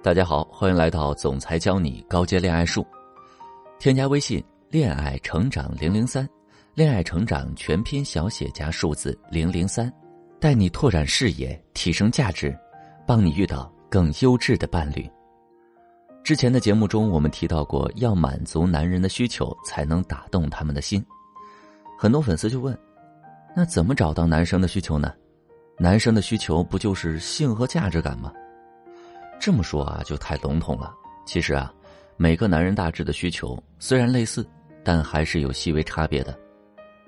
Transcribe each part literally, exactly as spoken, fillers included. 大家好，欢迎来到总裁教你高阶恋爱术。添加微信恋爱成长零零三，恋爱成长全拼小写加数字零零三，带你拓展视野，提升价值，帮你遇到更优质的伴侣。之前的节目中我们提到过，要满足男人的需求才能打动他们的心。很多粉丝就问，那怎么找到男生的需求呢？男生的需求不就是性和价值感吗？这么说啊，就太笼统了。其实啊，每个男人大致的需求虽然类似，但还是有细微差别的。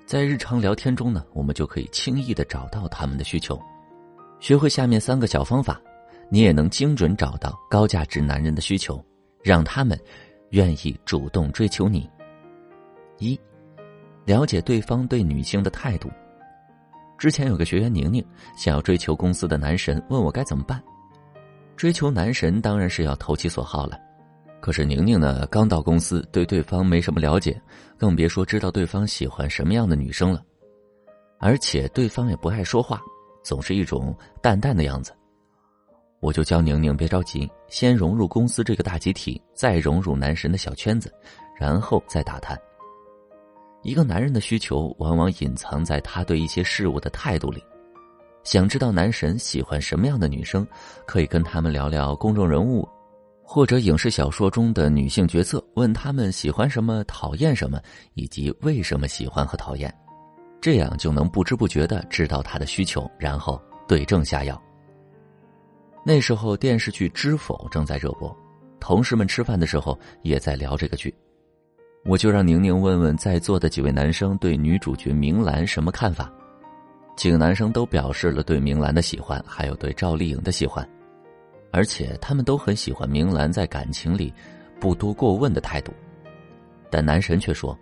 在日常聊天中呢，我们就可以轻易地找到他们的需求。学会下面三个小方法，你也能精准找到高价值男人的需求，让他们愿意主动追求你。一，了解对方对女性的态度。之前有个学员宁宁想要追求公司的男神，问我该怎么办。追求男神当然是要投其所好了，可是宁宁呢，刚到公司，对对方没什么了解，更别说知道对方喜欢什么样的女生了。而且对方也不爱说话，总是一种淡淡的样子。我就教宁宁别着急，先融入公司这个大集体，再融入男神的小圈子，然后再打探。一个男人的需求往往隐藏在他对一些事物的态度里。想知道男神喜欢什么样的女生，可以跟他们聊聊公众人物或者影视小说中的女性角色，问他们喜欢什么、讨厌什么，以及为什么喜欢和讨厌，这样就能不知不觉地知道他的需求，然后对症下药。那时候电视剧《知否》正在热播，同事们吃饭的时候也在聊这个剧，我就让宁宁问问在座的几位男生对女主角明兰什么看法。几个男生都表示了对明兰的喜欢，还有对赵丽颖的喜欢，而且他们都很喜欢明兰在感情里不多过问的态度。但男神却说，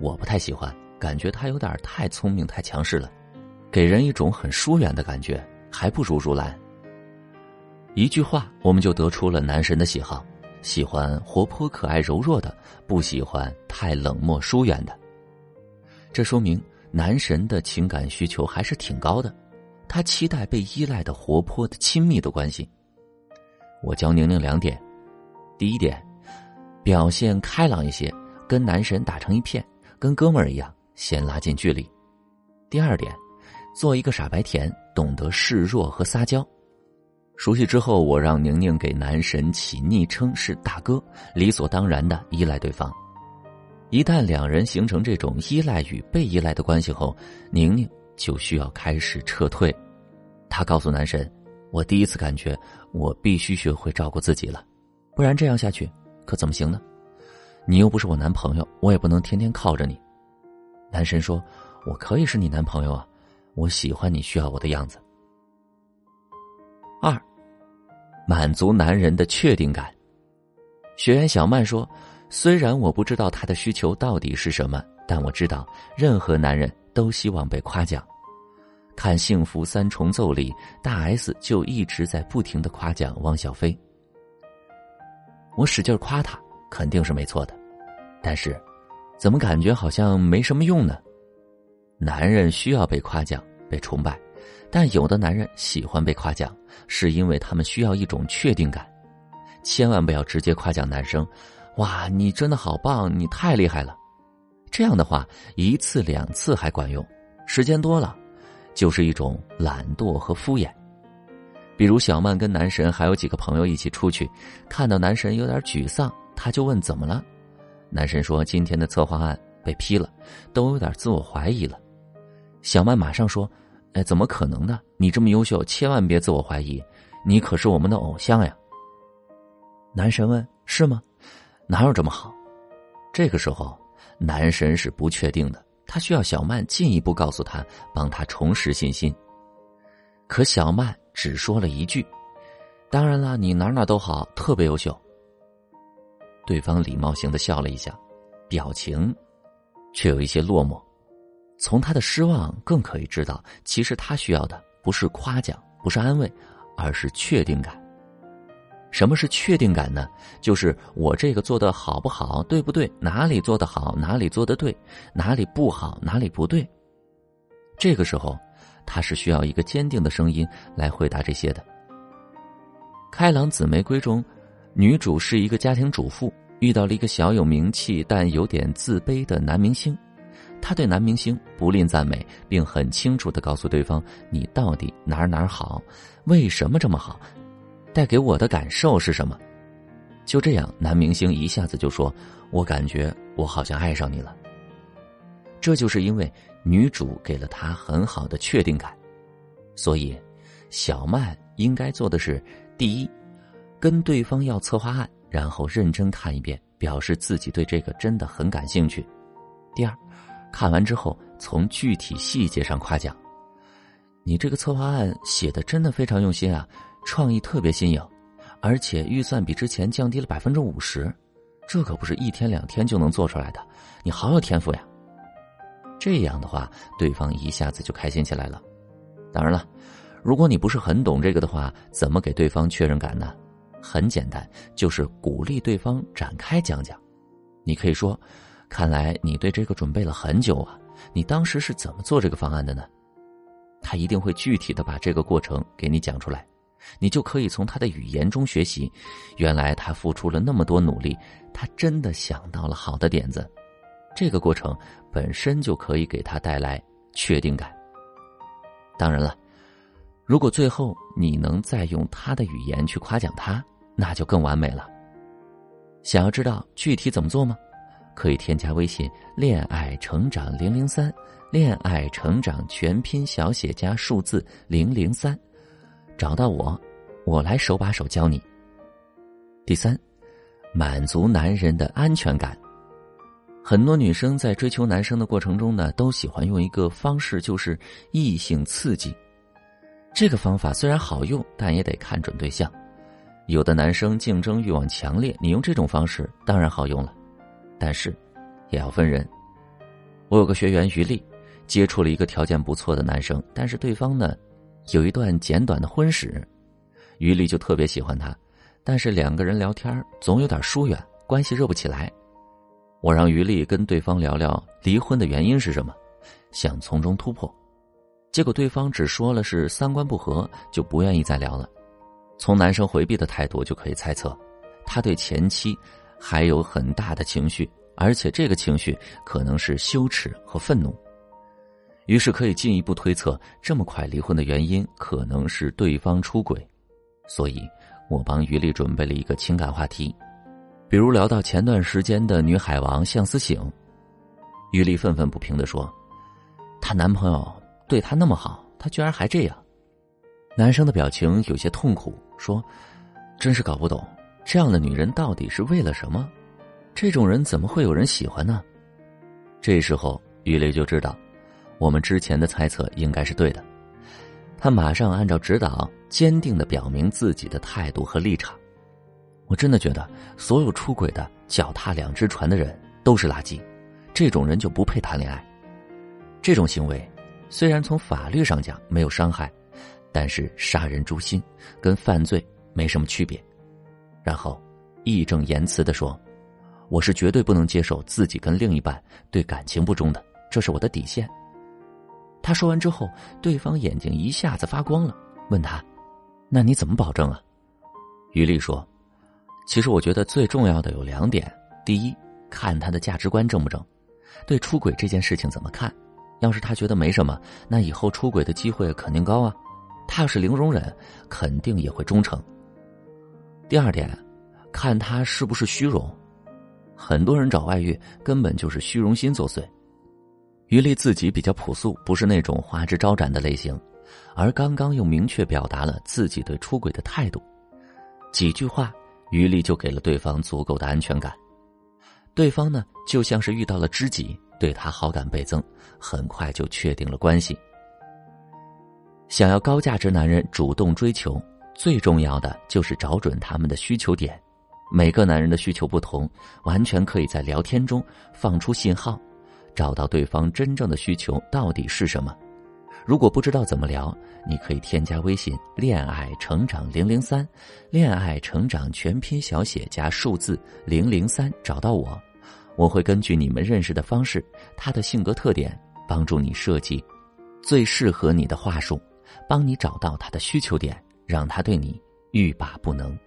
我不太喜欢，感觉他有点太聪明太强势了，给人一种很疏远的感觉，还不如如兰。一句话我们就得出了男神的喜好，喜欢活泼可爱柔弱的，不喜欢太冷漠疏远的。这说明男神的情感需求还是挺高的，他期待被依赖的活泼的亲密的关系。我教宁宁两点。第一点，表现开朗一些，跟男神打成一片，跟哥们儿一样，先拉近距离。第二点，做一个傻白甜，懂得示弱和撒娇。熟悉之后，我让宁宁给男神起昵称是大哥，理所当然的依赖对方。一旦两人形成这种依赖与被依赖的关系后，宁宁就需要开始撤退。她告诉男神，我第一次感觉我必须学会照顾自己了，不然这样下去可怎么行呢？你又不是我男朋友，我也不能天天靠着你。男神说，我可以是你男朋友啊，我喜欢你需要我的样子。二，满足男人的确定感。学员小曼说，虽然我不知道他的需求到底是什么，但我知道任何男人都希望被夸奖。看《幸福三重奏》里，大 S 就一直在不停地夸奖汪小菲。我使劲夸他肯定是没错的，但是怎么感觉好像没什么用呢？男人需要被夸奖、被崇拜，但有的男人喜欢被夸奖，是因为他们需要一种确定感。千万不要直接夸奖男生，哇，你真的好棒，你太厉害了。这样的话一次两次还管用，时间多了就是一种懒惰和敷衍。比如小曼跟男神还有几个朋友一起出去，看到男神有点沮丧，她就问怎么了。男神说，今天的策划案被批了，都有点自我怀疑了。小曼马上说，哎，怎么可能呢？你这么优秀，千万别自我怀疑，你可是我们的偶像呀。男神问，是吗？哪有这么好？这个时候男神是不确定的，他需要小曼进一步告诉他，帮他重拾信心。可小曼只说了一句，当然了，你哪哪都好，特别优秀。对方礼貌性地笑了一下，表情却有一些落寞。从他的失望更可以知道，其实他需要的不是夸奖，不是安慰，而是确定感。什么是确定感呢？就是我这个做得好不好，对不对，哪里做得好，哪里做得对，哪里不好，哪里不对。这个时候他是需要一个坚定的声音来回答这些的。开朗紫玫瑰中女主是一个家庭主妇，遇到了一个小有名气但有点自卑的男明星。她对男明星不吝赞美，并很清楚地告诉对方，你到底哪儿哪儿好，为什么这么好，带给我的感受是什么。就这样，男明星一下子就说，我感觉我好像爱上你了。这就是因为女主给了他很好的确定感。所以小曼应该做的是，第一，跟对方要策划案，然后认真看一遍，表示自己对这个真的很感兴趣。第二，看完之后从具体细节上夸奖，你这个策划案写的真的非常用心啊，创意特别新颖，而且预算比之前降低了 百分之五十， 这可不是一天两天就能做出来的，你好有天赋呀。这样的话，对方一下子就开心起来了。当然了，如果你不是很懂这个的话，怎么给对方确认感呢？很简单，就是鼓励对方展开讲讲。你可以说，看来你对这个准备了很久啊，你当时是怎么做这个方案的呢？他一定会具体的把这个过程给你讲出来，你就可以从他的语言中学习，原来他付出了那么多努力，他真的想到了好的点子。这个过程本身就可以给他带来确定感。当然了，如果最后你能再用他的语言去夸奖他，那就更完美了。想要知道具体怎么做吗？可以添加微信恋爱成长零零三，恋爱成长全拼小写加数字零零三，找到我，我来手把手教你。第三，满足男人的安全感。很多女生在追求男生的过程中呢，都喜欢用一个方式，就是异性刺激。这个方法虽然好用，但也得看准对象。有的男生竞争欲望强烈，你用这种方式当然好用了，但是也要分人。我有个学员于丽，接触了一个条件不错的男生，但是对方呢有一段简短的婚史。于丽就特别喜欢他，但是两个人聊天总有点疏远，关系热不起来。我让于丽跟对方聊聊离婚的原因是什么，想从中突破。结果对方只说了是三观不合，就不愿意再聊了。从男生回避的态度就可以猜测，他对前妻还有很大的情绪，而且这个情绪可能是羞耻和愤怒。于是可以进一步推测，这么快离婚的原因可能是对方出轨。所以我帮于丽准备了一个情感话题，比如聊到前段时间的女海王向思醒。于丽愤愤不平地说，她男朋友对她那么好，她居然还这样。男生的表情有些痛苦，说，真是搞不懂，这样的女人到底是为了什么？这种人怎么会有人喜欢呢？这时候于丽就知道，我们之前的猜测应该是对的。她马上按照指导，坚定地表明自己的态度和立场。我真的觉得所有出轨的脚踏两只船的人都是垃圾，这种人就不配谈恋爱。这种行为虽然从法律上讲没有伤害，但是杀人诛心跟犯罪没什么区别。然后义正言辞地说，我是绝对不能接受自己跟另一半对感情不忠的，这是我的底线。他说完之后，对方眼睛一下子发光了，问他，那你怎么保证啊？于丽说，其实我觉得最重要的有两点，第一，看他的价值观正不正，对出轨这件事情怎么看。要是他觉得没什么，那以后出轨的机会肯定高啊，他要是零容忍，肯定也会忠诚。第二点，看他是不是虚荣，很多人找外遇根本就是虚荣心作祟。于丽自己比较朴素，不是那种花枝招展的类型，而刚刚又明确表达了自己对出轨的态度，几句话于丽就给了对方足够的安全感。对方呢，就像是遇到了知己，对他好感倍增，很快就确定了关系。想要高价值男人主动追求，最重要的就是找准他们的需求点。每个男人的需求不同，完全可以在聊天中放出信号，找到对方真正的需求到底是什么。如果不知道怎么聊，你可以添加微信恋爱成长零零三，恋爱成长全拼小写加数字零零三，找到我，我会根据你们认识的方式，他的性格特点，帮助你设计最适合你的话术，帮你找到他的需求点，让他对你欲罢不能。